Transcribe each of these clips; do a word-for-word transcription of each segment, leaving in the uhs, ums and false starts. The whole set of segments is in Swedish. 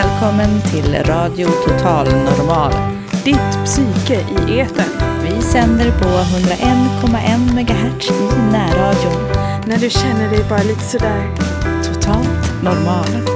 Välkommen till Radio Total Normal. Ditt psyke i etern. Vi sänder på hundra en komma ett megahertz i närradion. När du känner dig bara lite sådär totalt normal.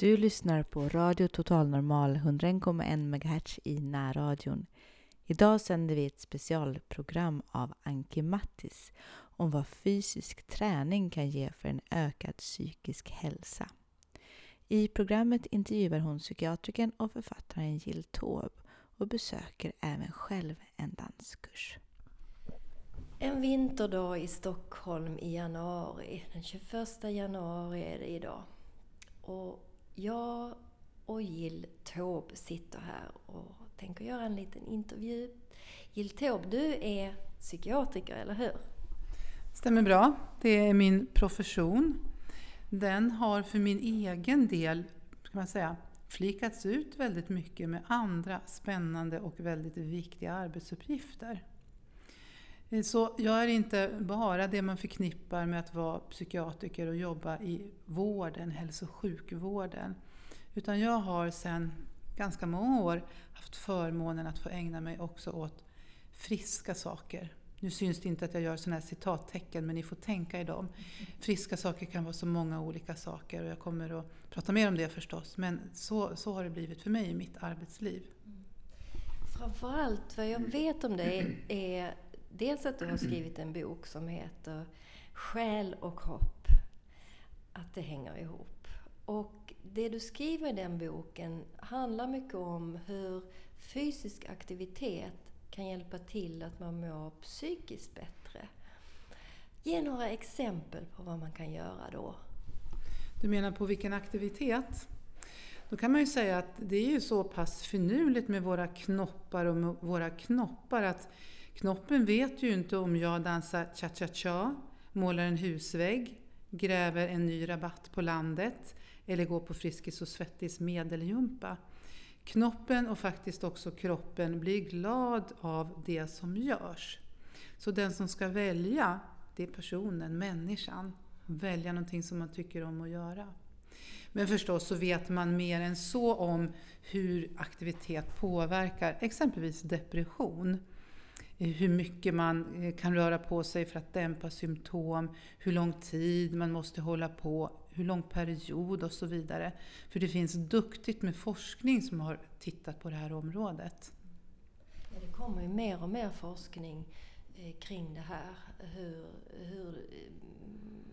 Du lyssnar på Radio Total Normal hundra en komma ett megahertz i närradion. Idag sänder vi ett specialprogram av Anke Mattis om vad fysisk träning kan ge för en ökad psykisk hälsa. I programmet intervjuar hon psykiatriken och författaren Jill Taube och besöker även själv en danskurs. En vinterdag i Stockholm i januari. Den tjugoförsta januari är det idag. Och jag och Jill Taube sitter här och tänker göra en liten intervju. Jill Taube, du är psykiatriker, eller hur? Stämmer bra. Det är min profession. Den har för min egen del, ska man säga, flikats ut väldigt mycket med andra spännande och väldigt viktiga arbetsuppgifter. Så jag är inte bara det man förknippar med att vara psykiatriker och jobba i vården, hälso- och sjukvården. Utan jag har sedan ganska många år haft förmånen att få ägna mig också åt friska saker. Nu syns det inte att jag gör sådana här citattecken, men ni får tänka i dem. Friska saker kan vara så många olika saker och jag kommer att prata mer om det förstås. Men så, så har det blivit för mig i mitt arbetsliv. Framförallt vad jag vet om dig är dels att du har skrivit en bok som heter Själ och hopp. Att det hänger ihop. Och det du skriver i den boken handlar mycket om hur fysisk aktivitet kan hjälpa till att man mår psykiskt bättre. Ge några exempel på vad man kan göra då. Du menar på vilken aktivitet? Då kan man ju säga att det är ju så pass finurligt med våra knoppar och med våra knoppar att knoppen vet ju inte om jag dansar cha-cha-cha, målar en husvägg, gräver en ny rabatt på landet eller går på Friskis och Svettis medeljumpa. Knoppen och faktiskt också kroppen blir glad av det som görs. Så den som ska välja, det är personen, människan. Välja någonting som man tycker om att göra. Men förstås så vet man mer än så om hur aktivitet påverkar exempelvis depression. Hur mycket man kan röra på sig för att dämpa symptom, hur lång tid man måste hålla på, hur lång period och så vidare. För det finns duktigt med forskning som har tittat på det här området. Ja, det kommer ju mer och mer forskning kring det här. Hur, hur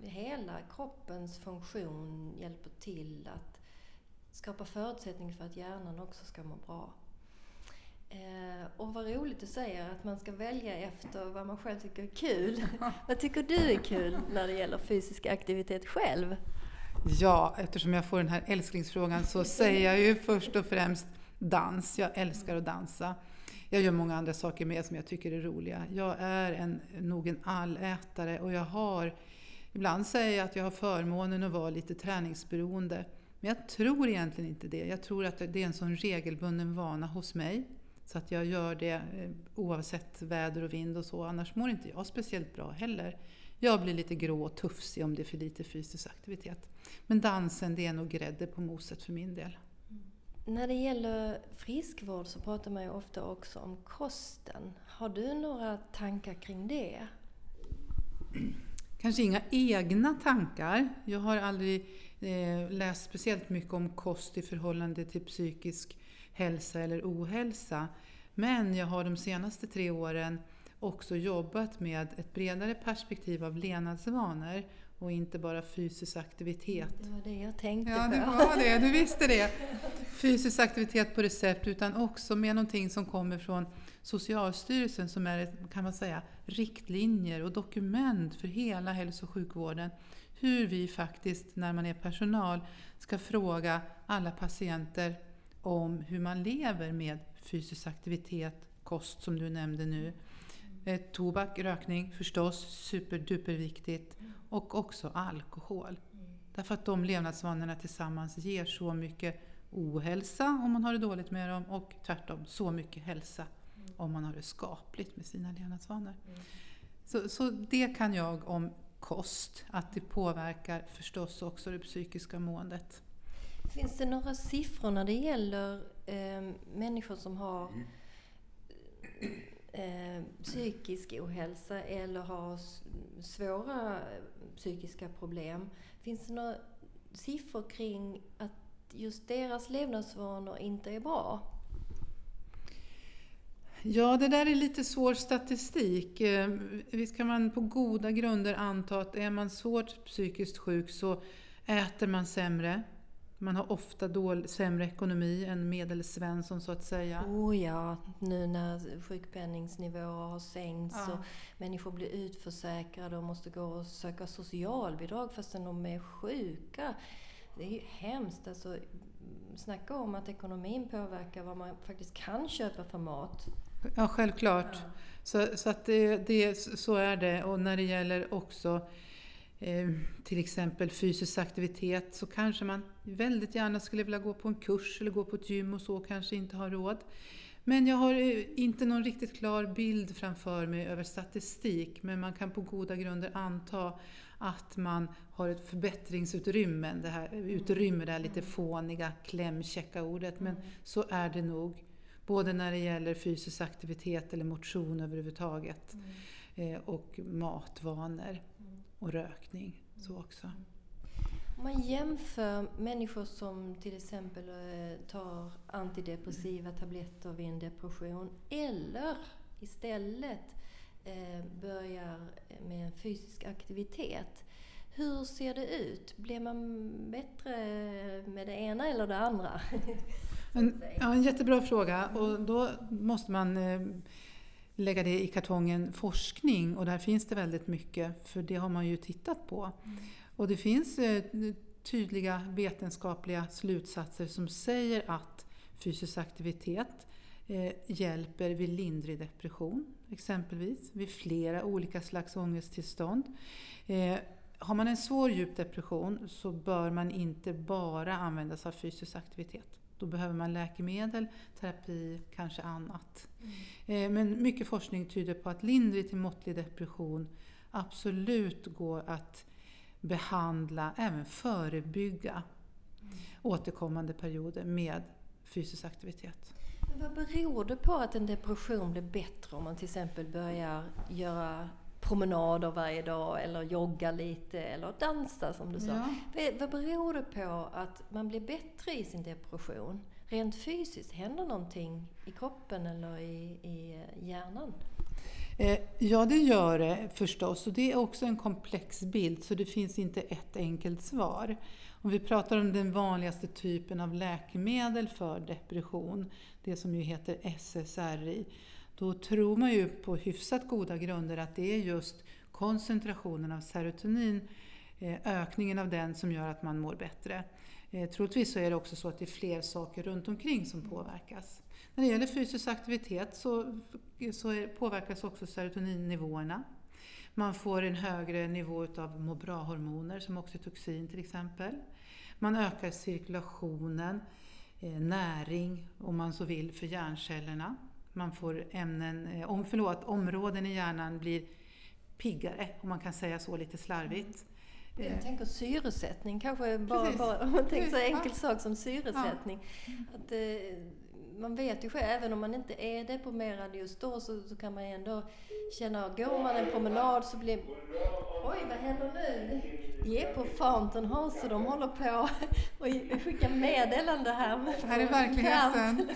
hela kroppens funktion hjälper till att skapa förutsättningar för att hjärnan också ska må bra. Eh, och vad roligt du säger att man ska välja efter vad man själv tycker är kul. Vad tycker du är kul när det gäller fysisk aktivitet själv? Ja, eftersom jag får den här älsklingsfrågan så säger jag ju först och främst dans. Jag älskar att dansa. Jag gör många andra saker med som jag tycker är roliga. Jag är en, nog en allätare och jag har, ibland säger jag att jag har förmånen att vara lite träningsberoende. Men jag tror egentligen inte det. Jag tror att det är en sån regelbunden vana hos mig. Så att jag gör det oavsett väder och vind och så. Annars mår inte jag speciellt bra heller. Jag blir lite grå och tuffsig om det är för lite fysisk aktivitet. Men dansen, det är nog grädde på moset för min del. När det gäller friskvård så pratar man ju ofta också om kosten. Har du några tankar kring det? Kanske inga egna tankar. Jag har aldrig eh, läst speciellt mycket om kost i förhållande till psykisk hälsa eller ohälsa. Men jag har de senaste tre åren också jobbat med ett bredare perspektiv av levnadsvanor och inte bara fysisk aktivitet. Det var det jag tänkte på. Ja, det var det. Du visste det. Fysisk aktivitet på recept utan också med någonting som kommer från Socialstyrelsen som är, kan man säga, riktlinjer och dokument för hela hälso- och sjukvården. Hur vi faktiskt, när man är personal, ska fråga alla patienter om hur man lever med fysisk aktivitet, kost som du nämnde nu. Eh, tobak, rökning förstås, superduperviktigt. Och också alkohol. Mm. Därför att de levnadsvanorna tillsammans ger så mycket ohälsa om man har det dåligt med dem, och tvärtom så mycket hälsa mm. om man har det skapligt med sina levnadsvanor. Mm. Så, så det kan jag om kost, att det påverkar förstås också det psykiska måendet. Finns det några siffror när det gäller eh, människor som har eh, psykisk ohälsa eller har svåra psykiska problem? Finns det några siffror kring att just deras levnadsvanor inte är bra? Ja, det där är lite svår statistik. Visst kan man på goda grunder anta att är man svårt psykiskt sjuk så äter man sämre. Man har ofta dålig, sämre ekonomi än medelsvensson så att säga. Oh ja, nu när sjukpenningsnivåer har sänkts ja. och människor blir utförsäkrade och måste gå och söka socialbidrag fastän de är sjuka. Det är ju hemskt. Alltså, snacka om att ekonomin påverkar vad man faktiskt kan köpa för mat. Ja, självklart. Ja. Så, så, att det, det, så är det. Och när det gäller också eh, till exempel fysisk aktivitet så kanske man väldigt gärna skulle vilja gå på en kurs eller gå på ett gym och så, kanske inte har råd. Men jag har inte någon riktigt klar bild framför mig över statistik, men man kan på goda grunder anta att man har ett förbättringsutrymme, det här utrymme, det här lite fåniga klämkäcka ordet, men så är det nog både när det gäller fysisk aktivitet eller motion överhuvudtaget mm. och matvanor och rökning så också. Om man jämför människor som till exempel tar antidepressiva tabletter vid en depression eller istället börjar med en fysisk aktivitet. Hur ser det ut? Blir man bättre med det ena eller det andra? En, ja, en jättebra fråga, och då måste man lägga det i kartongen forskning, och där finns det väldigt mycket, för det har man ju tittat på. Och det finns tydliga vetenskapliga slutsatser som säger att fysisk aktivitet hjälper vid lindrig depression exempelvis, vid flera olika slags ångesttillstånd. Har man en svår djup depression så bör man inte bara använda sig av fysisk aktivitet. Då behöver man läkemedel, terapi, kanske annat. Mm. Men mycket forskning tyder på att lindrig till måttlig depression absolut går att behandla, även förebygga mm. återkommande perioder med fysisk aktivitet. Men vad beror det på att en depression blir bättre om man till exempel börjar göra promenader varje dag eller jogga lite eller dansa som du sa? Ja. Vad, vad beror det på att man blir bättre i sin depression? Rent fysiskt, händer någonting i kroppen eller i, i hjärnan? Ja, det gör det förstås, och det är också en komplex bild så det finns inte ett enkelt svar. Om vi pratar om den vanligaste typen av läkemedel för depression, det som ju heter S S R I, då tror man ju på hyfsat goda grunder att det är just koncentrationen av serotonin, ökningen av den, som gör att man mår bättre. Troligtvis så är det också så att det är fler saker runt omkring som påverkas. När det gäller fysisk aktivitet så, så är, påverkas också serotoninnivåerna. Man får en högre nivå av må bra-hormoner som oxytocin till exempel. Man ökar cirkulationen, eh, näring om man så vill för hjärncellerna. Man får ämnen, eh, om, förlåt, områden i hjärnan blir piggare, om man kan säga så lite slarvigt. Jag tänker syresättning, kanske bara, bara om man tänker så enkel sak som syresättning. Ja. Att, eh, man vet ju själv, även om man inte är deprimerad just då så, så kan man ändå känna, går man en promenad så blir... Oj, vad händer nu? Vi är på Fountain House och de håller på och skickar meddelande här. Med det här är verkligheten.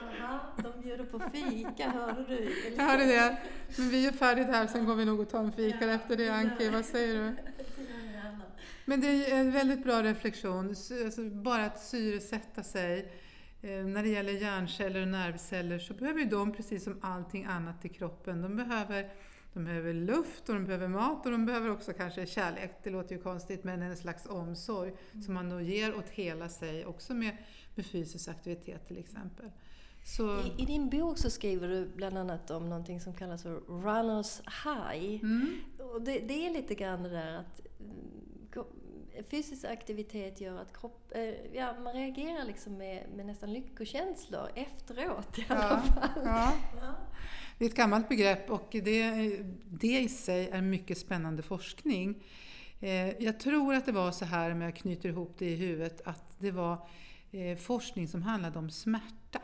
Aha, de bjuder på fika, hörde du? Jag hörde det. Men vi är färdigt här, sen går vi nog och tar en fika ja. efter det, Anke. Vad säger du? Men det är en väldigt bra reflektion. Bara att syresätta sig. När det gäller hjärnceller och nervceller så behöver de, precis som allting annat i kroppen, de behöver, de behöver luft och de behöver mat och de behöver också kanske kärlek. Det låter ju konstigt, men en slags omsorg mm. som man då ger åt hela sig, också med, med fysisk aktivitet till exempel. Så. I, I din bok så skriver du bland annat om någonting som kallas för runners high. Mm. Och det, det är lite grann det där att fysisk aktivitet gör att kropp, eh, ja, man reagerar liksom med, med nästan lyckokänslor efteråt i alla ja, fall. Ja. Ja. Det är ett gammalt begrepp och det, det i sig är mycket spännande forskning. Eh, jag tror att det var så här, om jag knyter ihop det i huvudet, att det var eh, forskning som handlade om smärta.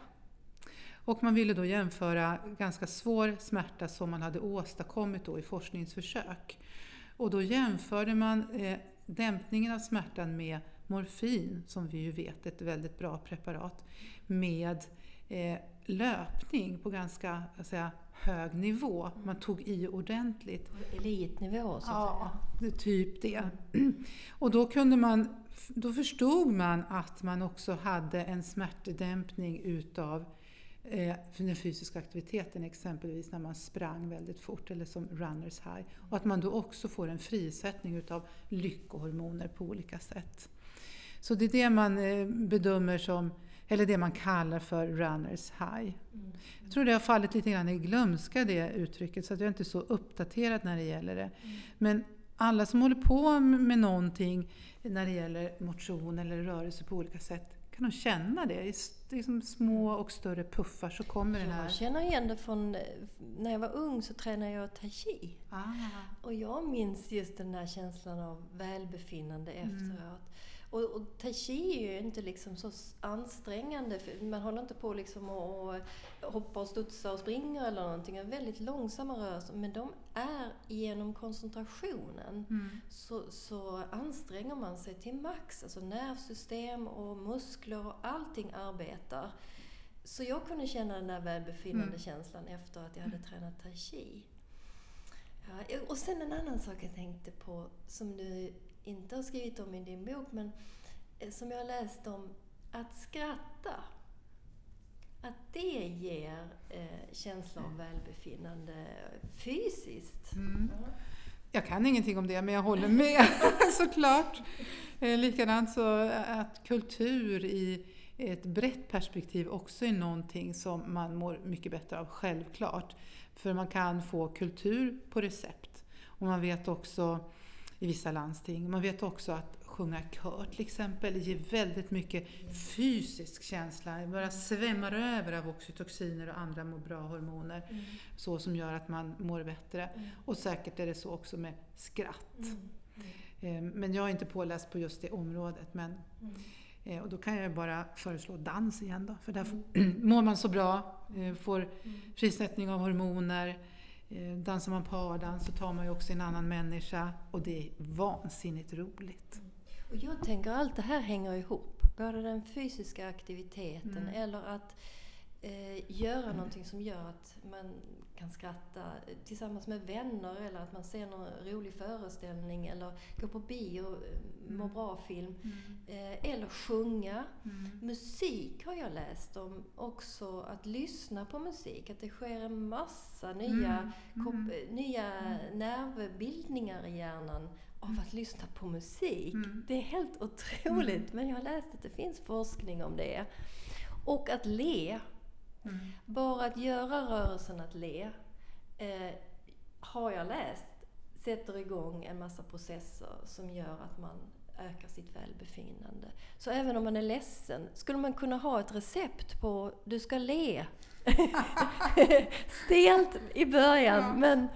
Och man ville då jämföra ganska svår smärta som man hade åstadkommit då i forskningsförsök. Och då jämförde man eh, dämpningen av smärtan med morfin, som vi ju vet är ett väldigt bra preparat, med eh, löpning på ganska säga, hög nivå. Man tog i ordentligt. Elitnivå så att ja, säga. Det, typ det. Och då, kunde man, då förstod man att man också hade en smärtdämpning utav för den fysiska aktiviteten, exempelvis när man sprang väldigt fort eller som runners high, och att man då också får en frisättning utav lyckohormoner på olika sätt. Så det är det man bedömer som, eller det man kallar för runners high. Jag tror det har fallit lite grann i glömska, det uttrycket, så att jag är inte så uppdaterad när det gäller det. Men alla som håller på med någonting när det gäller motion eller rörelse på olika sätt kan de känna det? I liksom små och större puffar så kommer den här... Jag känner igen det från... När jag var ung så tränade jag tai chi. Ah. Och jag minns just den här känslan av välbefinnande mm. efteråt. Och, och tai chi är ju inte liksom så ansträngande. För man håller inte på liksom att hoppa och studsa och springa eller någonting. Det är väldigt långsamma rörelser. Men de är genom koncentrationen mm. så, så anstränger man sig till max. Alltså nervsystem och muskler och allting arbetar. Så jag kunde känna den där välbefinnande mm. känslan efter att jag hade tränat tai chi. Ja, och sen en annan sak jag tänkte på som du... inte har skrivit om i din bok, men som jag har läst om, att skratta, att det ger eh, känsla av välbefinnande fysiskt. Mm. Ja. Jag kan ingenting om det, men jag håller med såklart. Eh, likadant så att kultur i ett brett perspektiv också är någonting som man mår mycket bättre av, självklart. För man kan få kultur på recept, och man vet också i vissa landsting. Man vet också att sjunga kör till exempel ger väldigt mycket fysisk känsla. Bara svämmar över av oxytociner och andra må bra hormoner. Mm. Så som gör att man mår bättre. Mm. Och säkert är det så också med skratt. Mm. Mm. Men jag är inte påläst på just det området. Men, mm. Och då kan jag bara föreslå dans igen då. För där mm. mår man så bra. Får frisättning av hormoner. Dansar man pardans så tar man ju också en annan människa, och det är vansinnigt roligt. Och jag tänker att allt det här hänger ihop. Både den fysiska aktiviteten mm. eller att eh, göra mm. någonting som gör att man kan skratta tillsammans med vänner, eller att man ser någon rolig föreställning eller går på bio, mm. mår bra film mm. eh, eller sjunga. Mm. Musik har jag läst om också, att lyssna på musik, att det sker en massa nya, mm. kop- nya mm. nervbildningar i hjärnan av att lyssna på musik. Mm. Det är helt otroligt, mm. men jag har läst att det finns forskning om det. Och att le. Mm. Bara att göra rörelsen att le, eh, har jag läst, sätter igång en massa processer som gör att man ökar sitt välbefinnande. Så även om man är ledsen, skulle man kunna ha ett recept på du ska le stelt i början, ja. Men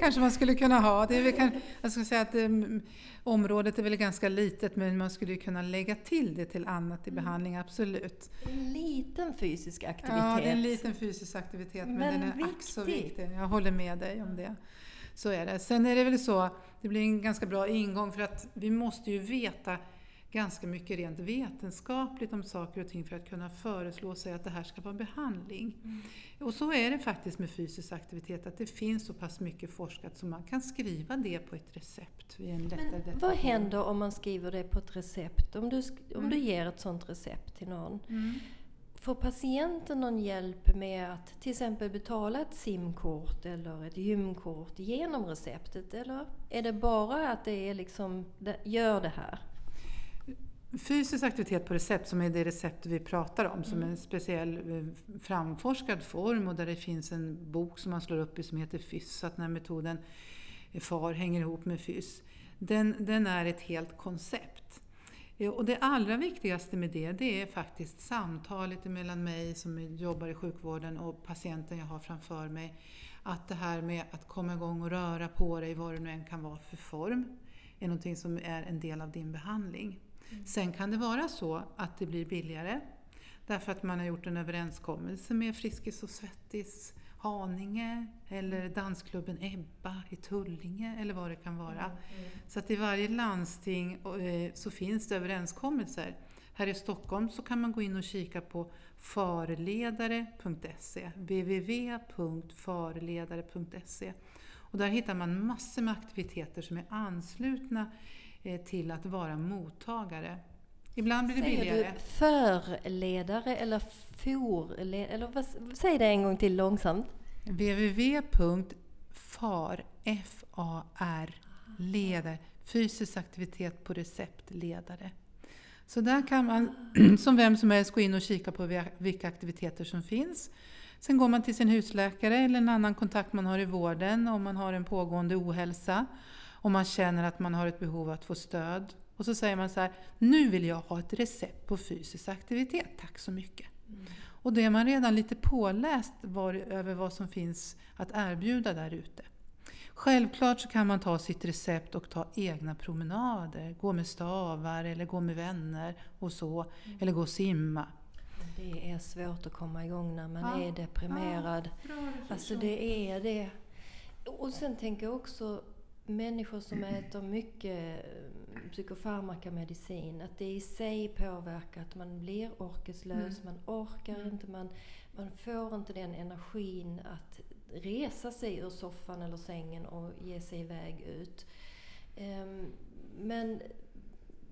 kanske man skulle kunna ha det. Kan, jag skulle säga att um, området är väl ganska litet, men man skulle ju kunna lägga till det till annat i behandling, absolut. En liten fysisk aktivitet. Ja, det är en liten fysisk aktivitet, men, men den är viktig. Ack så viktig. Jag håller med dig om det. Så är det. Sen är det väl så, det blir en ganska bra ingång, för att vi måste ju veta ganska mycket rent vetenskapligt om saker och ting för att kunna föreslå sig att det här ska vara behandling. Mm. Och så är det faktiskt med fysisk aktivitet, att det finns så pass mycket forskat som man kan skriva det på ett recept. En lättare, Men lättare. Vad händer om man skriver det på ett recept? Om du, om mm. du ger ett sånt recept till någon, mm. får patienten någon hjälp med att till exempel betala ett simkort eller ett gymkort genom receptet? Eller är det bara att det är liksom, gör det här? Fysisk aktivitet på recept, som är det recept vi pratar om, som är en speciell framforskad form, och där det finns en bok som man slår upp i som heter F Y S, så att den här metoden FAR hänger ihop med F Y S. den, den är ett helt koncept. Och det allra viktigaste med det, det är faktiskt samtalet mellan mig som jobbar i sjukvården och patienten jag har framför mig. Att det här med att komma igång och röra på dig, vad det nu än kan vara för form, är någonting som är en del av din behandling. Mm. Sen kan det vara så att det blir billigare, därför att man har gjort en överenskommelse med Friskis och Svettis Haninge eller dansklubben Ebba i Tullinge eller vad det kan vara. Mm. Mm. Så att i varje landsting så finns det överenskommelser. Här i Stockholm så kan man gå in och kika på föreledare punkt se, w w w punkt föreledare punkt se, och där hittar man massor med aktiviteter som är anslutna till att vara mottagare. Ibland blir det säger billigare. Du förledare eller forledare? Eller vad, säg det en gång till långsamt. w w w punkt far ledare, fysisk aktivitet på receptledare. Så där kan man som vem som helst gå in och kika på vilka aktiviteter som finns. Sen går man till sin husläkare eller en annan kontakt man har i vården om man har en pågående ohälsa. Om man känner att man har ett behov att få stöd. Och så säger man så här, nu vill jag ha ett recept på fysisk aktivitet, tack så mycket. Mm. Och då är man redan lite påläst var, över vad som finns att erbjuda där ute. Självklart så kan man ta sitt recept och ta egna promenader, gå med stavar eller gå med vänner och så, mm. eller gå och simma. Det är svårt att komma igång när man ja. är deprimerad. Ja, det alltså det är det. Och sen tänker jag också människor som äter mycket psykofarmakamedicin, att det i sig påverkar att man blir orkeslös, mm. man orkar inte, man, man får inte den energin att resa sig ur soffan eller sängen och ge sig iväg ut. Um, men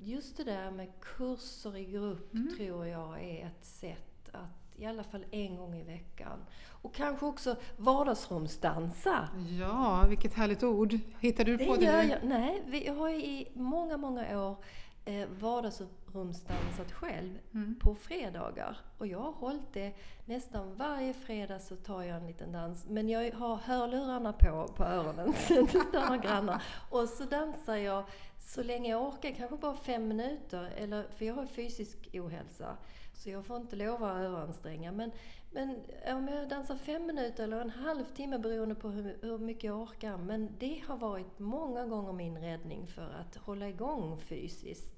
just det där med kurser i grupp mm. tror jag är ett sätt att i alla fall en gång i veckan. Och kanske också vardagsrumsdansa. Ja, vilket härligt ord. Hittar du det på det? Jag, nej, vi har i många, många år eh, vardagsrumsdansat själv mm. på fredagar. Och jag har hållit det nästan varje fredag, så tar jag en liten dans. Men jag har hörlurarna på, på öronen sen till större grannar. Och så dansar jag så länge jag orkar, kanske bara fem minuter. Eller, för jag har fysisk ohälsa. Så jag får inte lov att överanstränga. Men, men om jag dansar fem minuter eller en halvtimme beroende på hur, hur mycket jag orkar. Men det har varit många gånger min räddning för att hålla igång fysiskt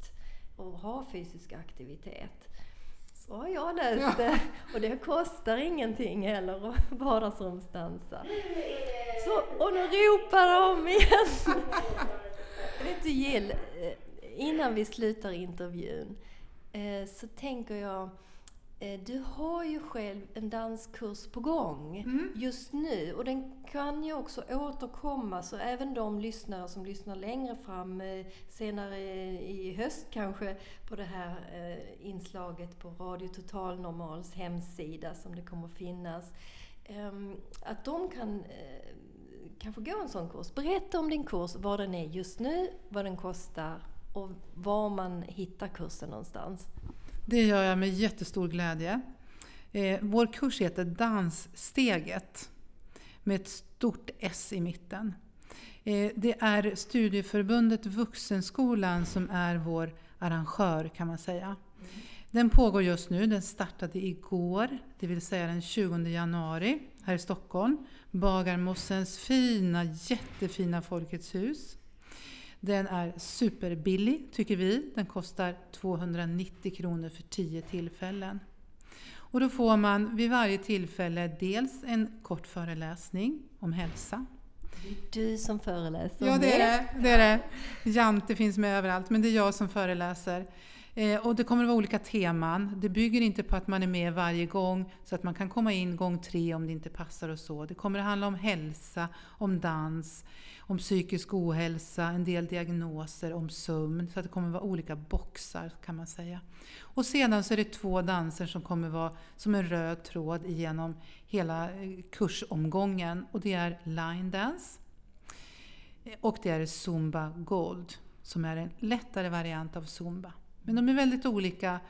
och ha fysisk aktivitet. Så har jag löst det. Och det kostar ingenting heller att vardagsrumsdansa. Så, och nu ropar de om igen. Vet du Jill, innan vi slutar intervjun. Så tänker jag, du har ju själv en danskurs på gång mm. just nu. Och den kan ju också återkomma, så även de lyssnare som lyssnar längre fram, senare i höst kanske, på det här inslaget på Radio Total Normals hemsida som det kommer finnas. Att de kan kanske gå en sån kurs. Berätta om din kurs, vad den är just nu, vad den kostar. Och var man hittar kursen någonstans. Det gör jag med jättestor glädje. Eh, vår kurs heter Danssteget. Med ett stort S i mitten. Eh, det är studieförbundet Vuxenskolan som är vår arrangör kan man säga. Mm. Den pågår just nu. Den startade igår. Det vill säga den tjugonde januari här i Stockholm. Bagarmossens fina, jättefina Folkets hus. Den är superbillig tycker vi. Den kostar tvåhundranittio kronor för tio tillfällen. Och då får man vid varje tillfälle dels en kort föreläsning om hälsa. Det är du som föreläser. Ja, det är det. det, är det. Jante finns med överallt, men det är jag som föreläser. Och det kommer att vara olika teman. Det bygger inte på att man är med varje gång, så att man kan komma in gång tre om det inte passar och så. Det kommer att handla om hälsa, om dans, om psykisk ohälsa, en del diagnoser, om sömn. Så att det kommer att vara olika boxar kan man säga. Och sedan så är det två danser som kommer att vara som en röd tråd genom hela kursomgången. Och det är line dance och det är Zumba Gold som är en lättare variant av Zumba. Men de är väldigt olika,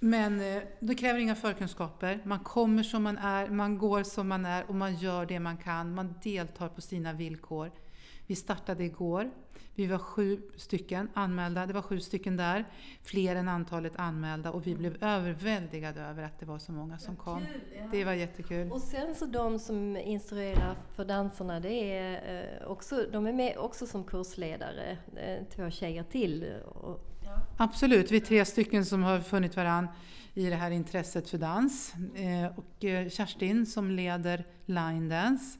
men det kräver inga förkunskaper. Man kommer som man är, man går som man är och man gör det man kan. Man deltar på sina villkor. Vi startade igår. Vi var sju stycken anmälda. Det var sju stycken där. Fler än antalet anmälda. Och vi blev överväldigade över att det var så många som kom. Kul, ja. Det var jättekul. Och sen så de som instruerar för dansarna, det är också, de är med också som kursledare. Två tjejer till. Och... Ja. Absolut, vi är tre stycken som har funnit varann i det här intresset för dans. Och Kerstin som leder Line Dance.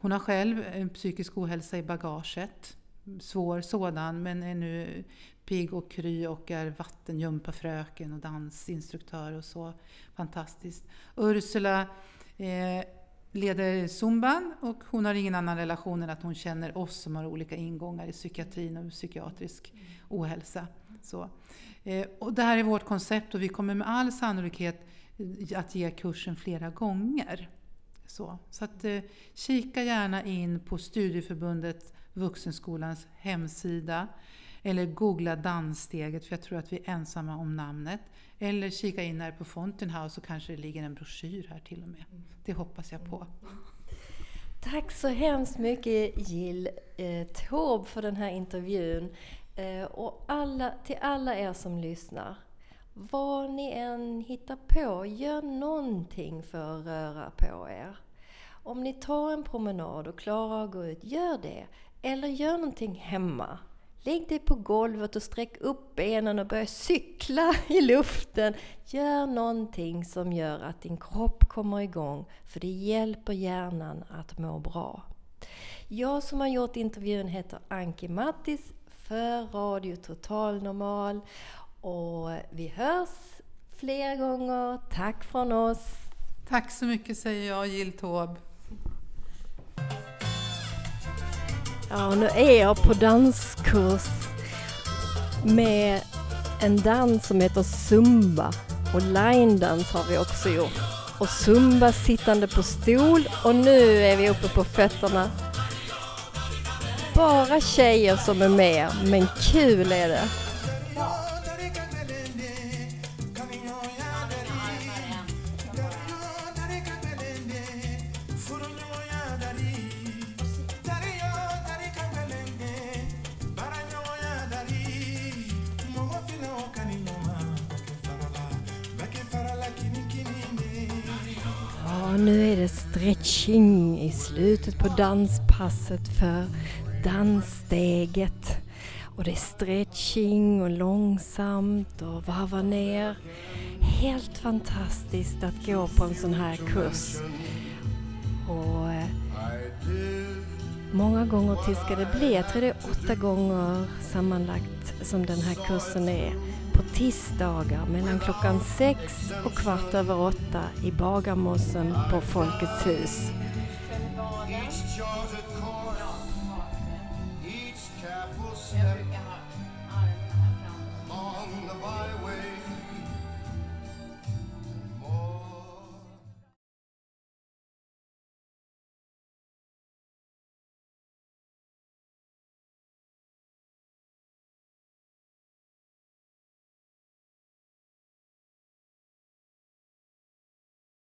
Hon har själv psykisk ohälsa i bagaget. Svår sådan, men är nu pigg och kry och är vattenjumpafröken och dansinstruktör och så. Fantastiskt. Ursula eh, leder Zumban och hon har ingen annan relation än att hon känner oss som har olika ingångar i psykiatrin och psykiatrisk ohälsa. Så. Eh, och det här är vårt koncept och vi kommer med all sannolikhet att ge kursen flera gånger. Så, så att, eh, kika gärna in på Studieförbundet Vuxenskolans hemsida eller googla Danssteget, för jag tror att vi är ensamma om namnet, eller kika in här på Fountain House och kanske det ligger en broschyr här till och med. Det hoppas jag på. Tack så hemskt mycket Jill eh, Taube för den här intervjun eh, och alla, till alla er som lyssnar. Vad ni än hittar på, gör någonting för att röra på er. Om ni tar en promenad och klarar att gå ut, gör det. Eller gör någonting hemma. Lägg dig på golvet och sträck upp benen och börja cykla i luften. Gör någonting som gör att din kropp kommer igång, för det hjälper hjärnan att må bra. Jag som har gjort intervjun heter Anke Mattis för Radio Total Normal. Och vi hörs fler gånger. Tack från oss. Tack så mycket säger jag, Jill Taube. Ja, nu är jag på danskurs med en dans som heter Zumba. Och line-dans har vi också gjort. Och Zumba sittande på stol. Och nu är vi uppe på fötterna. Bara tjejer som är med, men kul är det. Nu är det stretching i slutet på danspasset för danssteget. Och det är stretching och långsamt och varva ner. Helt fantastiskt att gå på en sån här kurs. Och många gånger till ska det bli. Jag tror det är åtta gånger sammanlagt som den här kursen är. På tisdagar mellan klockan sex och kvart över åtta i Bagarmossen på Folkets hus.